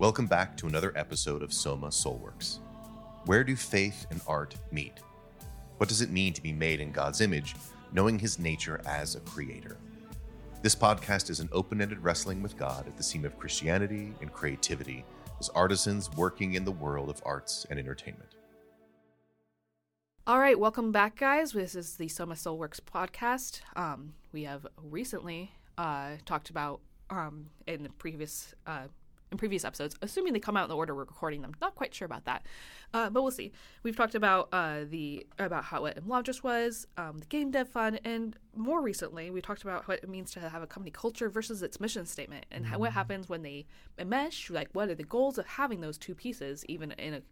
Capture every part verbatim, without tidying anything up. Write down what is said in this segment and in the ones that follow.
Welcome back to another episode of Soma Soulworks. Where do faith and art meet? What does it mean to be made in God's image, knowing his nature as a creator? This podcast is an open-ended wrestling with God at the seam of Christianity and creativity as artisans working in the world of arts and entertainment. All right, welcome back, guys. This is the Soma Soulworks podcast. Um, we have recently uh, talked about um, in the previous uh, in previous episodes, assuming they come out in the order we're recording them. Not quite sure about that, uh, but we'll see. We've talked about uh, the about how what Miladris was, um, the Game Dev Fund, and more recently we talked about what it means to have a company culture versus its mission statement, and mm-hmm. how, what happens when they mesh. Like, what are the goals of having those two pieces, even in a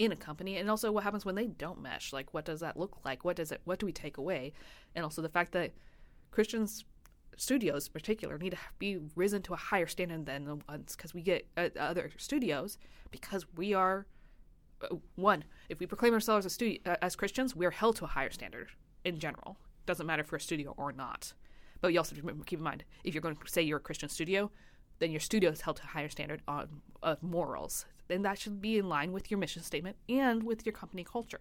in a company, and also what happens when they don't mesh. Like, what does that look like? What does it? What do we take away? And also the fact that Christians, studios in particular, need to be risen to a higher standard than the ones, because we get uh, other studios, because we are uh, one. If we proclaim ourselves as studio uh, as Christians, we are held to a higher standard in general. Doesn't matter if we're a studio or not. But you also keep in mind, if you're going to say you're a Christian studio, then your studio is held to a higher standard on of morals. And that should be in line with your mission statement and with your company culture.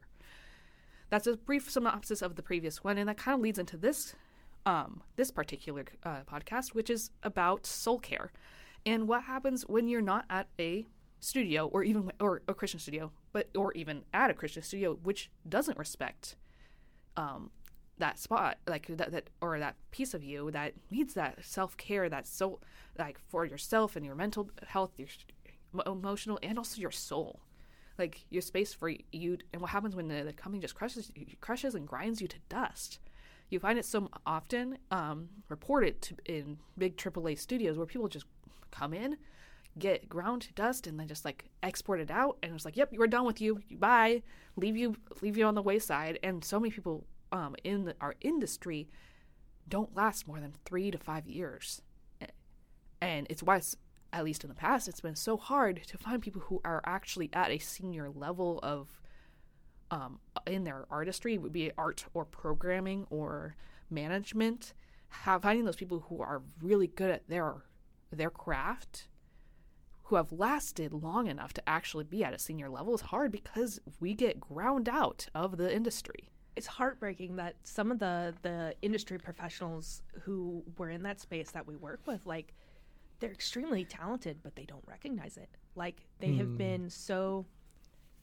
That's a brief synopsis of the previous one, and that kind of leads into this um, this particular uh, podcast, which is about soul care and what happens when you're not at a studio or even or a Christian studio, but or even at a Christian studio which doesn't respect um, that spot, like that, that or that piece of you that needs that self care, that soul, like for yourself and your mental health, your emotional, and also your soul, like your space for you. And what happens when the, the company just crushes crushes and grinds you to dust? You find it so often um reported to in big triple A studios where people just come in, get ground to dust, and then just like export it out, and it's like, yep, we're done with you, bye, leave you leave you on the wayside. And so many people um in the, our industry don't last more than three to five years, and it's why it's, at least in the past, it's been so hard to find people who are actually at a senior level of, um, in their artistry, be it art or programming or management. Have, finding those people who are really good at their their craft, who have lasted long enough to actually be at a senior level, is hard because we get ground out of the industry. It's heartbreaking that some of the the industry professionals who were in that space that we work with, like, they're extremely talented, but they don't recognize it. Like, they mm. have been so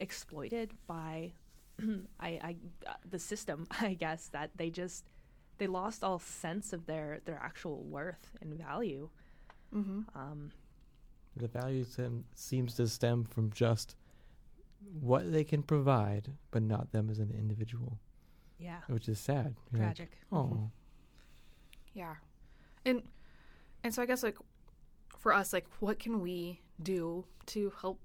exploited by I, I, uh, the system, I guess, that they just, they lost all sense of their, their actual worth and value. Mm-hmm. Um, the value sem- seems to stem from just what they can provide, but not them as an individual. Yeah. Which is sad. You're tragic. Like, oh. Yeah. And, and so I guess, like, for us, like, what can we do to help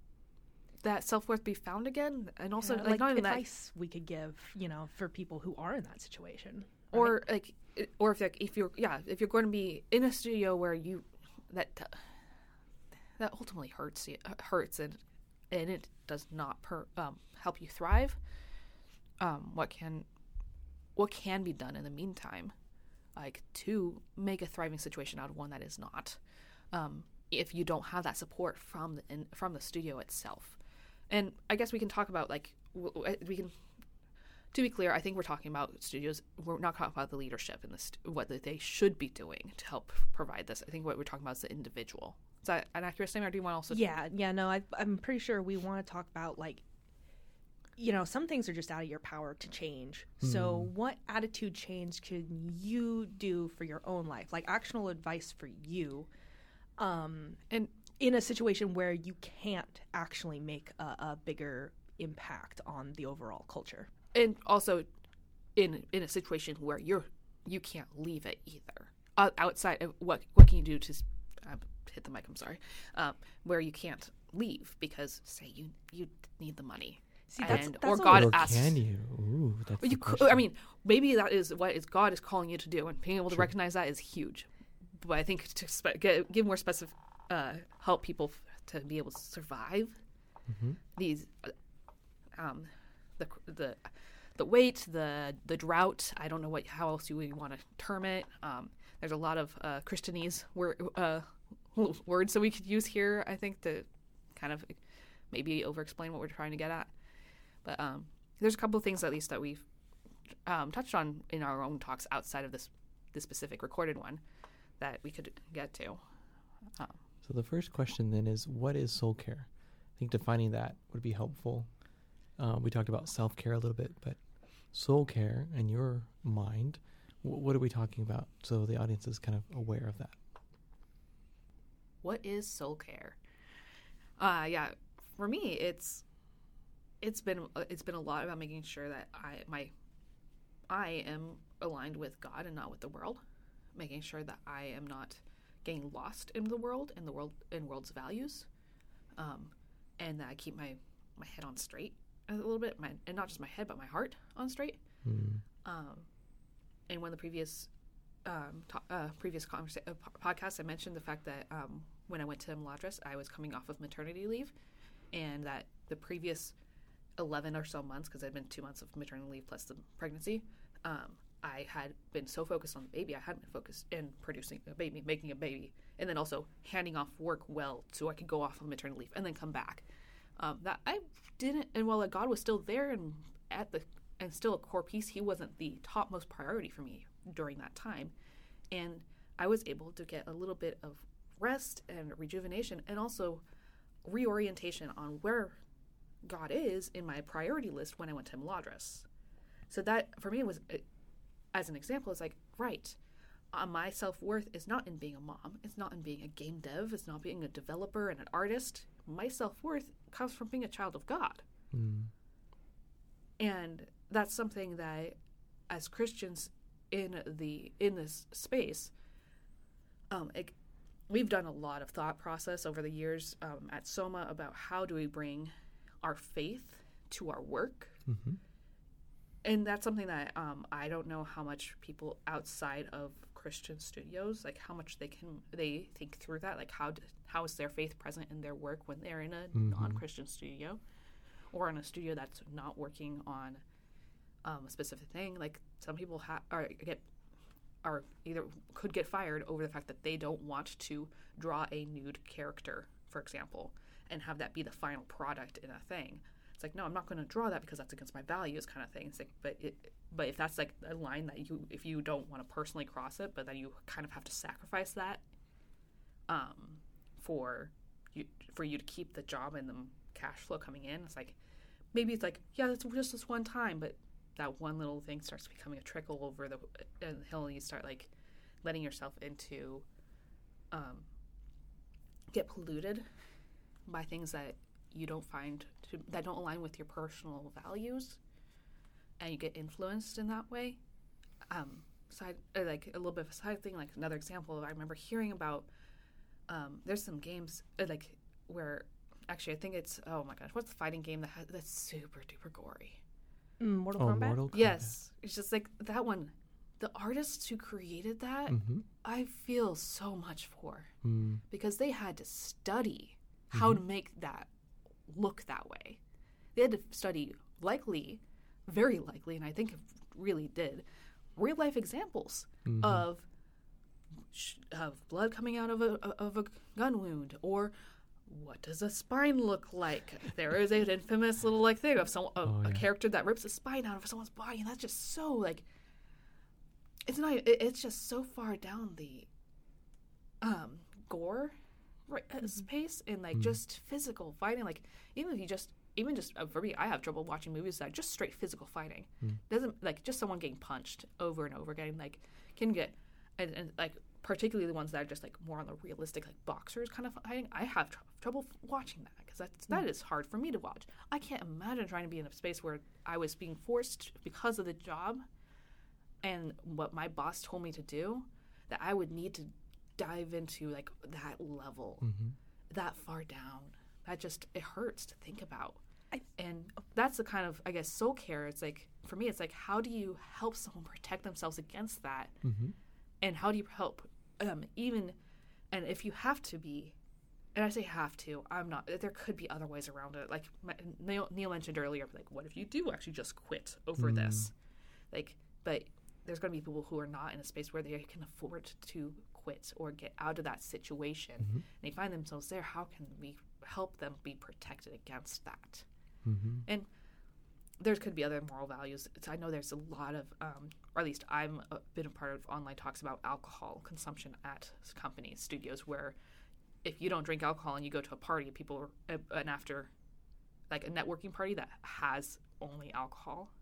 that self-worth be found again? And also, yeah, like, like, not even advice that, we could give, you know, for people who are in that situation, right? Or like, or if like, if you're, yeah, if you're going to be in a studio where you that that ultimately hurts you, hurts and and it does not per, um, help you thrive. Um, what can what can be done in the meantime, like, to make a thriving situation out of one that is not. Um, if you don't have that support from the in, from the studio itself. And I guess we can talk about, like, w- we can, to be clear, I think we're talking about studios. We're not talking about the leadership and the st- what they should be doing to help provide this. I think what we're talking about is the individual. Is that an accurate statement, or do you want to also? Yeah, yeah, no, I, I'm pretty sure we want to talk about, like, you know, some things are just out of your power to change. Mm. So what attitude change can you do for your own life? Like, actionable advice for you. Um, and in a situation where you can't actually make a, a bigger impact on the overall culture, and also in in a situation where you're you can't leave it either. Uh, outside of what what can you do to uh, hit the mic? I'm sorry, um, where you can't leave because, say, you you need the money. See, that's, and, that's or God asks. Or can you? Ooh, that's you could, I mean, maybe that is what is God is calling you to do, and being able to True. recognize that is huge. But I think to spe- get, give more specific uh, help people f- to be able to survive mm-hmm. these, uh, um, the the the weight, the the drought. I don't know what how else you would want to term it. Um, there's a lot of uh, Christianese wor- uh, words that we could use here, I think, to kind of maybe over-explain what we're trying to get at. But um, there's a couple of things at least that we've um, touched on in our own talks outside of this, this specific recorded one that we could get to. Um, so the first question then is, what is soul care? I think defining that would be helpful. Um, we talked about self-care a little bit, but soul care and your mind, wh- what are we talking about? So the audience is kind of aware of that. What is soul care? Uh, yeah, for me, it's it's been it's been a lot about making sure that I my I am aligned with God and not with the world, making sure that I am not getting lost in the world and the world in world's values, um, and that I keep my, my head on straight a little bit, my, and not just my head but my heart on straight. Mm. Um, in one of the previous um, to, uh, previous conversa- uh, po- podcasts, I mentioned the fact that um, when I went to Maladras, I was coming off of maternity leave, and that the previous eleven or so months, because I'd been two months of maternity leave plus the pregnancy, um, I had been so focused on the baby, I hadn't been focused in producing a baby, making a baby, and then also handing off work well so I could go off on maternity leave and then come back. Um, that I didn't, and while God was still there and at the and still a core piece, he wasn't the topmost priority for me during that time. And I was able to get a little bit of rest and rejuvenation and also reorientation on where God is in my priority list when I went to Maladras. So that, for me, was... It, as an example, it's like, right, uh, my self-worth is not in being a mom. It's not in being a game dev. It's not being a developer and an artist. My self-worth comes from being a child of God. Mm. And that's something that as Christians in the in this space, um, it, we've done a lot of thought process over the years um, at Soma about how do we bring our faith to our work. Mm-hmm. And that's something that um, I don't know how much people outside of Christian studios, like how much they can they think through that. Like how do, how is their faith present in their work when they're in a mm-hmm. non-Christian studio or in a studio that's not working on um, a specific thing. Like some people ha- are, get, are either could get fired over the fact that they don't want to draw a nude character, for example, and have that be the final product in a thing. It's like, no, I'm not going to draw that because that's against my values kind of thing. It's like, but it, but if that's like a line that you, if you don't want to personally cross it, but then you kind of have to sacrifice that um, for you for you to keep the job and the cash flow coming in. It's like, maybe it's like, yeah, that's just this one time, but that one little thing starts becoming a trickle over the uh, hill, and you start like letting yourself into um, get polluted by things that you don't find to, that don't align with your personal values, and you get influenced in that way. Um, side like a little bit of a side thing, like another example, I remember hearing about. Um, there's some games uh, like where, actually, I think it's oh my gosh, what's the fighting game that has, that's super duper gory? Mm, Mortal oh, Kombat. Mortal Kombat. Yes, it's just like that one. The artists who created that, mm-hmm. I feel so much for mm. because they had to study mm-hmm. how to make that look that way. They had to study likely, very likely, and I think it really did, real life examples mm-hmm. of sh- of blood coming out of a of a gun wound, or what does a spine look like? There is an infamous little like thing of some a, oh, yeah. a character that rips a spine out of someone's body, and that's just so like it's not it, it's just so far down the um gore. Right, uh, space and like mm. just physical fighting. Like even if you just, even just uh, for me, I have trouble watching movies that are just straight physical fighting. Mm. Doesn't like just someone getting punched over and over again. Like can get, and, and like particularly the ones that are just like more on the realistic like boxers kind of fighting. I have tr- trouble f- watching that because that's mm. that is hard for me to watch. I can't imagine trying to be in a space where I was being forced because of the job, and what my boss told me to do, that I would need to dive into like that level mm-hmm. that far down. That just, it hurts to think about. I, and that's the kind of, I guess, soul care. It's like, for me, it's like, how do you help someone protect themselves against that? Mm-hmm. And how do you help um even, and if you have to be, and I say have to, I'm not, there could be other ways around it. Like my, Neil, Neil mentioned earlier, like what if you do actually just quit over mm. this? Like, but there's going to be people who are not in a space where they can afford to quit or get out of that situation, mm-hmm. and they find themselves there, how can we help them be protected against that? Mm-hmm. And there could be other moral values. It's, I know there's a lot of, um, or at least I'm a bit a part of online talks about alcohol consumption at companies, studios, where if you don't drink alcohol and you go to a party, people are, and after, like a networking party that has only alcohol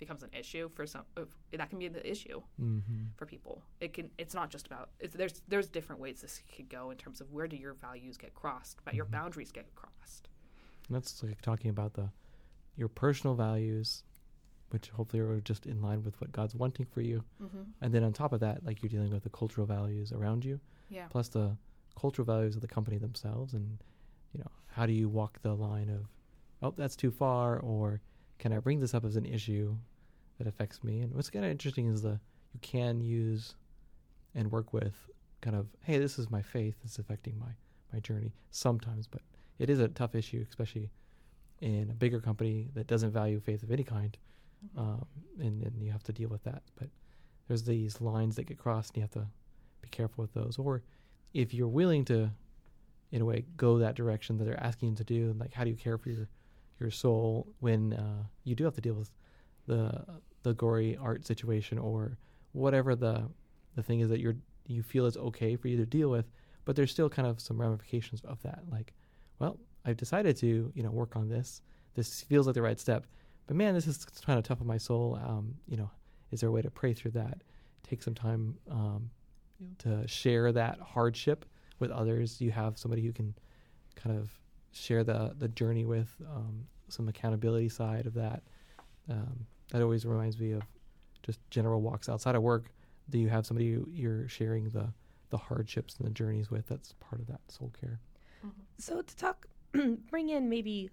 becomes an issue for some. Uh, that can be an issue mm-hmm. for people. It can. It's not just about. It's, there's there's different ways this could go in terms of where do your values get crossed, but mm-hmm. your boundaries get crossed. And that's like talking about the. Your personal values, which hopefully are just in line with what God's wanting for you. Mm-hmm. And then on top of that, like you're dealing with the cultural values around you, yeah. plus the cultural values of the company themselves. And, you know, how do you walk the line of, oh, that's too far, or can I bring this up as an issue that affects me? And what's kind of interesting is the you can use and work with kind of, hey, this is my faith. It's affecting my, my journey sometimes. But it is a tough issue, especially in a bigger company that doesn't value faith of any kind, mm-hmm. um, and, and you have to deal with that. But there's these lines that get crossed, and you have to be careful with those. Or if you're willing to, in a way, go that direction that they're asking you to do, and like how do you care for your, your soul when uh, you do have to deal with the the gory art situation or whatever the the thing is that you're you feel is okay for you to deal with, but there's still kind of some ramifications of that. Like, well, I've decided to, you know, work on this. This feels like the right step. But, man, this is kind of tough on my soul. Um, you know, is there a way to pray through that? Take some time um, to share that hardship with others. You have somebody who can kind of share the, the journey with, um, some accountability side of that. Um, that always reminds me of just general walks outside of work. Do you have somebody you're sharing the, the hardships and the journeys with? That's part of that soul care. Mm-hmm. So to talk... bring in maybe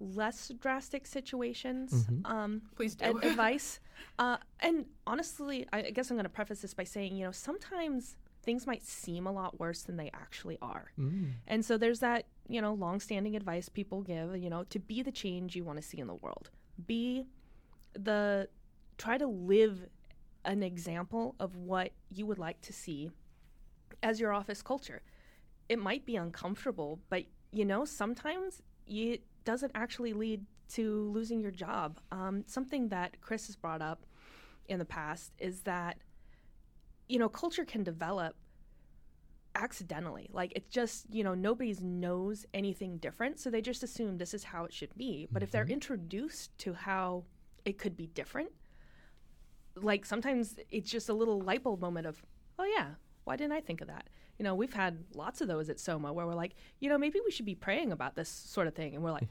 less drastic situations, mm-hmm. um, please do. And advice. Uh, and honestly, I, I guess I'm going to preface this by saying, you know, sometimes things might seem a lot worse than they actually are. Mm. And so there's that, you know, longstanding advice people give, you know, to be the change you want to see in the world. Be the, try to live an example of what you would like to see as your office culture. It might be uncomfortable, but you know, sometimes it doesn't actually lead to losing your job. Um, something that Chris has brought up in the past is that, you know, culture can develop accidentally. Like, it's just, you know, nobody knows anything different, so they just assume this is how it should be. But mm-hmm. if they're introduced to how it could be different, like sometimes it's just a little light bulb moment of, oh, yeah, why didn't I think of that? You know, we've had lots of those at Soma where we're like, you know, maybe we should be praying about this sort of thing. And we're like,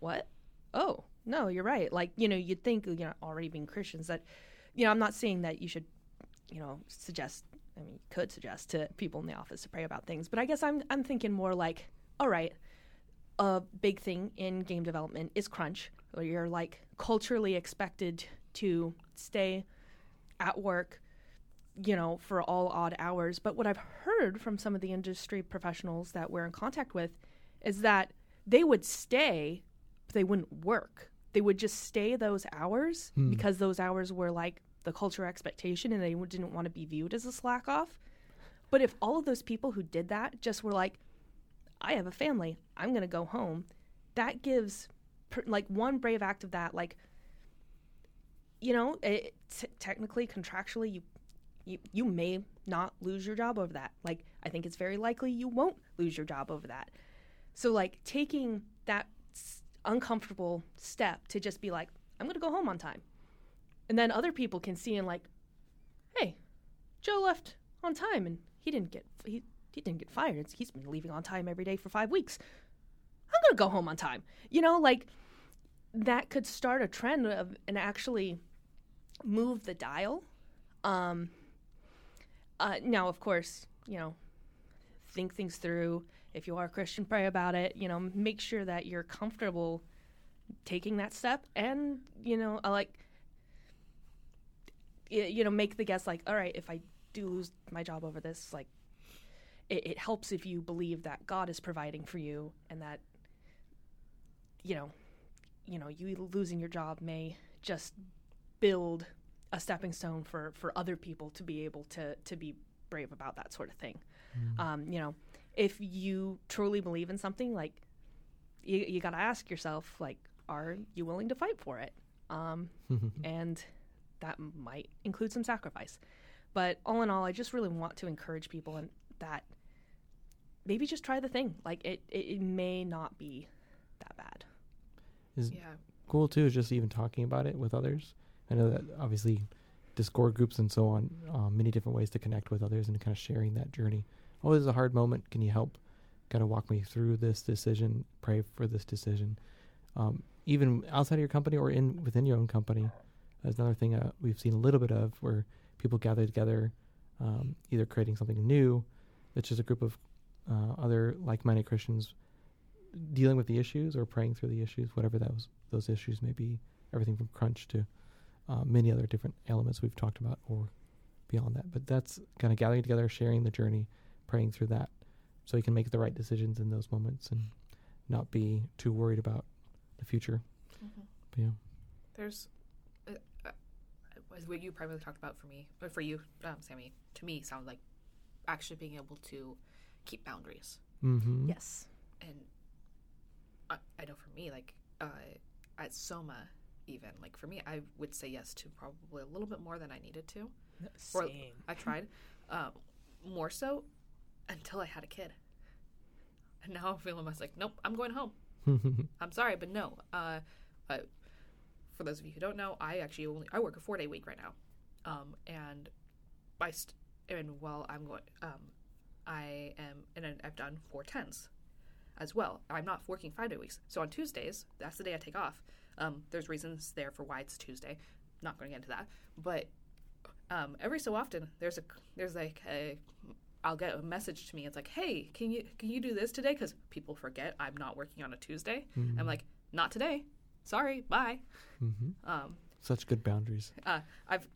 what? Oh, no, you're right. Like, you know, you'd think, you know, already being Christians that, you know, I'm not saying that you should, you know, suggest, I mean, you could suggest to people in the office to pray about things. But I guess I'm I'm thinking more like, all right, a big thing in game development is crunch, where you're like culturally expected to stay at work, you know, for all odd hours. But what I've heard from some of the industry professionals that we're in contact with is that they would stay, but they wouldn't work. They would just stay those hours mm. because those hours were like the culture expectation and they didn't want to be viewed as a slack off. But if all of those people who did that just were like, I have a family, I'm going to go home, that gives per- like one brave act of that, like, you know, it, t- technically, contractually, you You, you may not lose your job over that. Like, I think it's very likely you won't lose your job over that. So, like, taking that s- uncomfortable step to just be like, I'm going to go home on time. And then other people can see and, like, hey, Joe left on time and he didn't get he, he didn't get fired. It's, he's been leaving on time every day for five weeks. I'm going to go home on time. You know, like, that could start a trend of and actually move the dial. Um... Uh, now, of course, you know, think things through. If you are a Christian, pray about it. You know, make sure that you're comfortable taking that step and, you know, like, you know, make the guess like, all right, if I do lose my job over this, like, it, it helps if you believe that God is providing for you and that, you know, you know, you losing your job may just build a stepping stone for, for other people to be able to, to be brave about that sort of thing. Mm. Um, you know, if you truly believe in something, like, you, you got to ask yourself, like, are you willing to fight for it? Um, and that might include some sacrifice. But all in all, I just really want to encourage people and that maybe just try the thing. Like, it, it, it may not be that bad. It's yeah. cool, too, is just even talking about it with others. I know that, obviously, Discord groups and so on, uh, many different ways to connect with others and kind of sharing that journey. Oh, this is a hard moment. Can you help kind of walk me through this decision, pray for this decision? Um, even outside of your company or in within your own company, that's another thing uh, we've seen a little bit of, where people gather together, um, either creating something new, which is a group of uh, other like-minded Christians dealing with the issues or praying through the issues, whatever that was, those issues may be, everything from crunch to Uh, many other different elements we've talked about or beyond that. But that's kind of gathering together, sharing the journey, praying through that so you can make the right decisions in those moments and not be too worried about the future. Mm-hmm. But yeah. There's uh, uh, what you primarily talked about for me, but for you, um, Sammy, to me, sounds like actually being able to keep boundaries. Mm-hmm. Yes. And I, I know for me, like uh, at Soma, even like for me, I would say yes to probably a little bit more than I needed to. Same. Or I tried um, more so until I had a kid, and now I'm feeling myself like, nope, I'm going home. I'm sorry, but no. Uh, uh, for those of you who don't know, I actually only I work a four day week right now, um, and I st- and while I'm going, um, I am and I've done four tens as well. I'm not working five day weeks, so on Tuesdays, that's the day I take off. Um, there's reasons there for why it's Tuesday. Not going into that, but um, every so often there's a there's like a I'll get a message to me. It's like, hey, can you can you do this today? Because people forget I'm not working on a Tuesday. Mm-hmm. I'm like, not today. Sorry, bye. Mm-hmm. Um, Such good boundaries. Uh, I've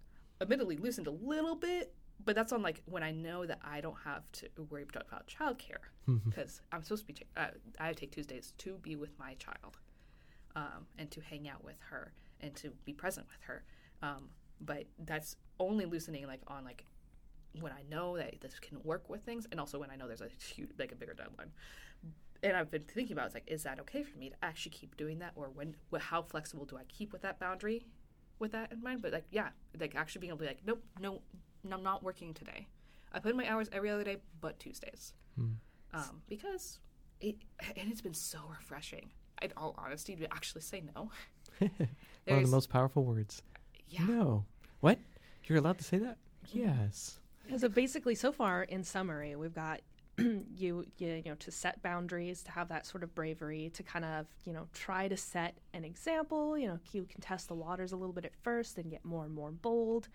admittedly loosened a little bit, but that's on like when I know that I don't have to worry about childcare because mm-hmm. I'm supposed to be. Uh, I take Tuesdays to be with my child. Um, and to hang out with her and to be present with her. Um, but that's only loosening like on like when I know that this can work with things and also when I know there's a huge, like a bigger deadline. And I've been thinking about it's like, is that okay for me to actually keep doing that, or when, wh- how flexible do I keep with that boundary with that in mind? But like, yeah, like actually being able to be like, nope, no, no I'm not working today. I put in my hours every other day, but Tuesdays. Hmm. Um, because it, and it's been so refreshing. In all honesty, to actually say no. One of the most powerful words. Yeah. No. What? You're allowed to say that? Yes. Yeah, so basically, so far, in summary, we've got you, you know, to set boundaries, to have that sort of bravery, to kind of, you know, try to set an example. You know, you can test the waters a little bit at first and get more and more bold.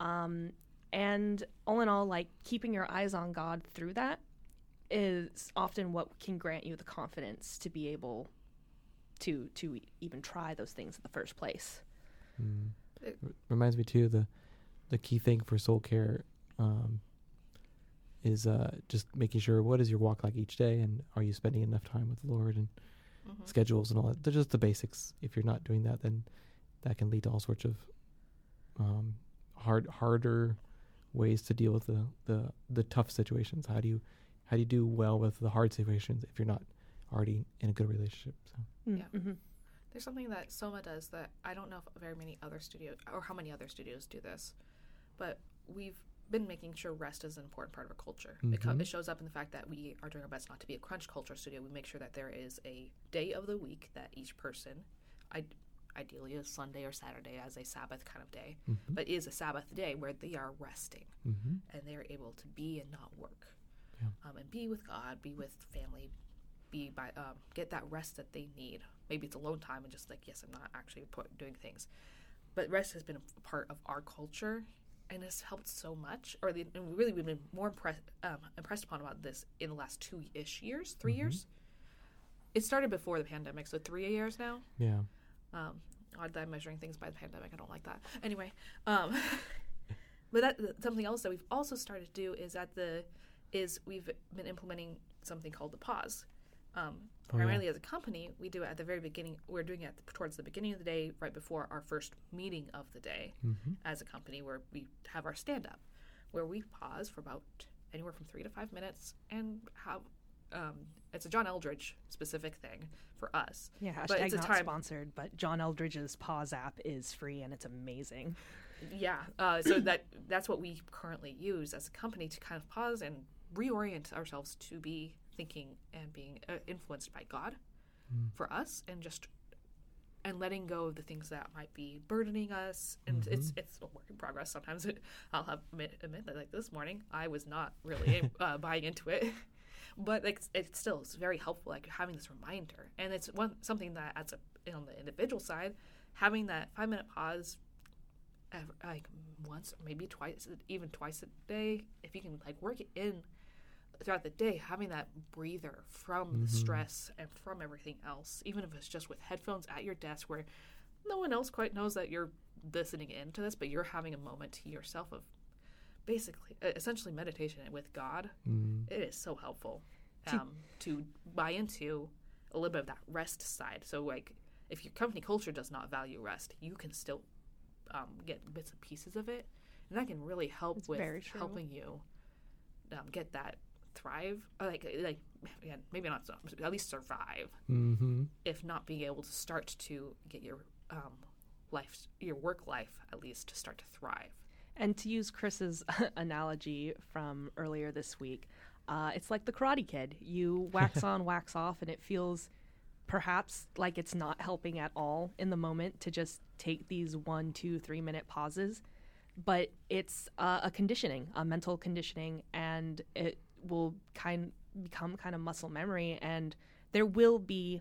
Um, and all in all, like, keeping your eyes on God through that is often what can grant you the confidence to be able to to even try those things in the first place. Mm. It reminds me too, the the key thing for soul care um, is uh, just making sure what is your walk like each day, and are you spending enough time with the Lord, and mm-hmm. schedules and all that. They're just the basics. If you're not doing that, then that can lead to all sorts of um, hard harder ways to deal with the, the, the tough situations. How do you how do you do well with the hard situations if you're not already in a good relationship? So. Yeah. Mm-hmm. There's something that Soma does that I don't know if very many other studios or how many other studios do this, but we've been making sure rest is an important part of our culture. Mm-hmm. It, co- it shows up in the fact that we are doing our best not to be a crunch culture studio. We make sure that there is a day of the week that each person, I, ideally a Sunday or Saturday as a Sabbath kind of day, mm-hmm. but is a Sabbath day where they are resting mm-hmm. and they are able to be and not work yeah. um, and be with God, be with family, be by um, get that rest that they need. Maybe it's alone time and just like, yes, I'm not actually doing things, but rest has been a part of our culture and has helped so much. Or the, and really, we've been more impressed um, impressed upon about this in the last two ish years, three mm-hmm. years. It started before the pandemic, so three years now. Yeah. Um, odd that I'm measuring things by the pandemic. I don't like that. Anyway, um, but that something else that we've also started to do is that the is we've been implementing something called the pause. Um, oh, primarily yeah. as a company, we do it at the very beginning. We're doing it at the, towards the beginning of the day, right before our first meeting of the day. Mm-hmm. As a company, where we have our stand-up, where we pause for about anywhere from three to five minutes and have um, it's a John Eldridge specific thing for us. Yeah, hashtag but it's not time- sponsored, but John Eldridge's pause app is free and it's amazing. Yeah, uh, so that that's what we currently use as a company to kind of pause and reorient ourselves to be thinking and being uh, influenced by God mm. for us, and just and letting go of the things that might be burdening us. And mm-hmm. it's it's a work in progress. Sometimes it, I'll have admit, admit that, like this morning, I was not really uh, buying into it, but like it's still it's very helpful, like having this reminder. And it's one something that as a, on the individual side, having that five minute pause. Ever, like once, maybe twice, even twice a day, if you can like work it in throughout the day, having that breather from mm-hmm. the stress and from everything else, even if it's just with headphones at your desk where no one else quite knows that you're listening into this, but you're having a moment to yourself of basically, uh, essentially meditation with God. Mm. It is so helpful um, to buy into a little bit of that rest side. So like if your company culture does not value rest, you can still Um, get bits and pieces of it, and that can really help it's with helping you um, get that thrive, or like like again, maybe not at least survive, mm-hmm. if not being able to start to get your um, life, your work life at least, to start to thrive. And to use Chris's analogy from earlier this week, uh, it's like the Karate Kid. You wax on, wax off, and it feels perhaps like it's not helping at all in the moment to just take these one, two, three minute pauses, but it's uh, a conditioning, a mental conditioning, and it will kind become kind of muscle memory. And there will be,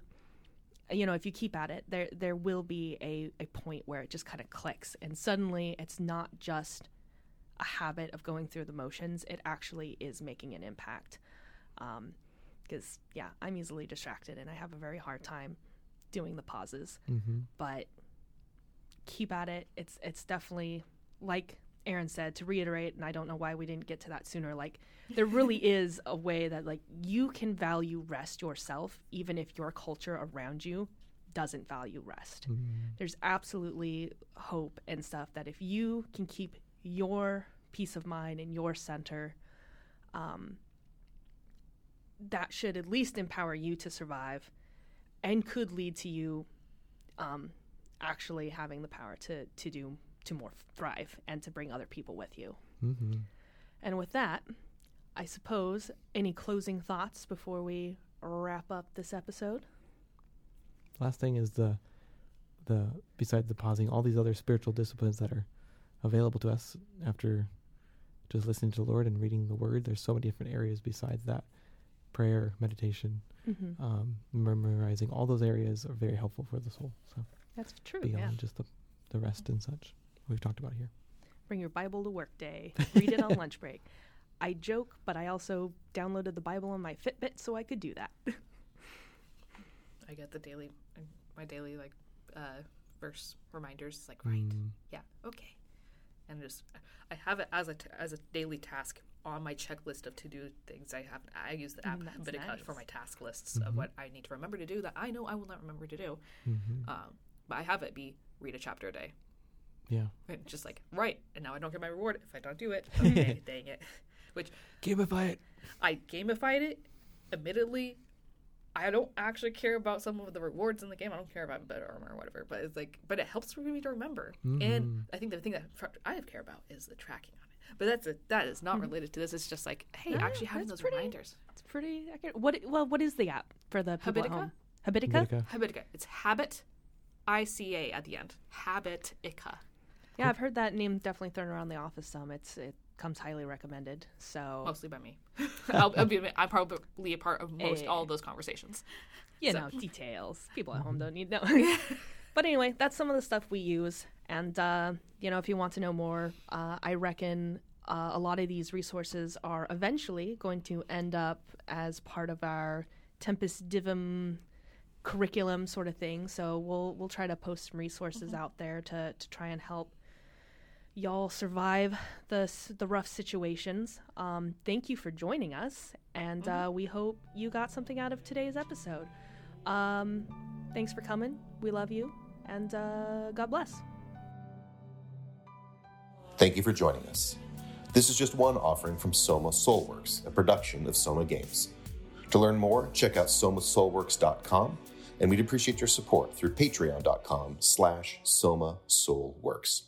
you know, if you keep at it, there there will be a, a point where it just kind of clicks, and suddenly it's not just a habit of going through the motions. It actually is making an impact. Um, Because, yeah, I'm easily distracted and I have a very hard time doing the pauses. Mm-hmm. But keep at it. It's it's definitely, like Aaron said, to reiterate, and I don't know why we didn't get to that sooner, like there really is a way that like you can value rest yourself even if your culture around you doesn't value rest. Mm-hmm. There's absolutely hope and stuff that if you can keep your peace of mind in your center, um, that should at least empower you to survive and could lead to you um, actually having the power to, to do, to more thrive and to bring other people with you. Mm-hmm. And with that, I suppose, any closing thoughts before we wrap up this episode? Last thing is the, the, besides the pausing, all these other spiritual disciplines that are available to us after just listening to the Lord and reading the Word. There's so many different areas besides that. Prayer, meditation, mm-hmm. um, memorizing, all those areas are very helpful for the soul. So that's true. Beyond yeah. just the, the rest mm-hmm. and such we've talked about here. Bring your Bible to work day. Read it on lunch break. I joke, but I also downloaded the Bible on my Fitbit so I could do that. I get the daily, my daily like uh, verse reminders. Like right, mm. yeah, okay, and just I have it as a t- as a daily task. On my checklist of to-do things, I have I use the app mm, Habitica nice. For my task lists mm-hmm. of what I need to remember to do that I know I will not remember to do. Mm-hmm. Um, but I have it be read a chapter a day. Yeah. And just like, right, and now I don't get my reward if I don't do it. Okay, dang it. Which gamify it. I gamified it. Admittedly, I don't actually care about some of the rewards in the game. I don't care about better armor or whatever. But it's like, but it helps for me to remember. Mm-hmm. And I think the thing that I care about is the tracking. But that's a, that is not related to this. It's just like, hey, yeah, actually having those pretty, reminders. It's pretty accurate. What, well, what is the app for the people Habitica? At home? Habitica? Habitica? Habitica. It's Habit, I C A at the end. Habitica. Yeah, I've heard that name definitely thrown around the office some. It's It comes highly recommended. So mostly by me. I'll, I'll be, I'm probably a part of most hey. all of those conversations. You so. know, details. People at home don't need to know. But anyway, that's some of the stuff we use. And, uh, you know, if you want to know more, uh, I reckon uh, a lot of these resources are eventually going to end up as part of our Tempest Divum curriculum sort of thing. So we'll we'll try to post some resources mm-hmm. out there to, to try and help y'all survive the, the rough situations. Um, thank you for joining us. And mm-hmm. uh, we hope you got something out of today's episode. Um, thanks for coming. We love you. And uh, God bless. Thank you for joining us. This is just one offering from Soma Soulworks, a production of Soma Games. To learn more, check out soma soulworks dot com, and we'd appreciate your support through patreon dot com slash Soma Soulworks.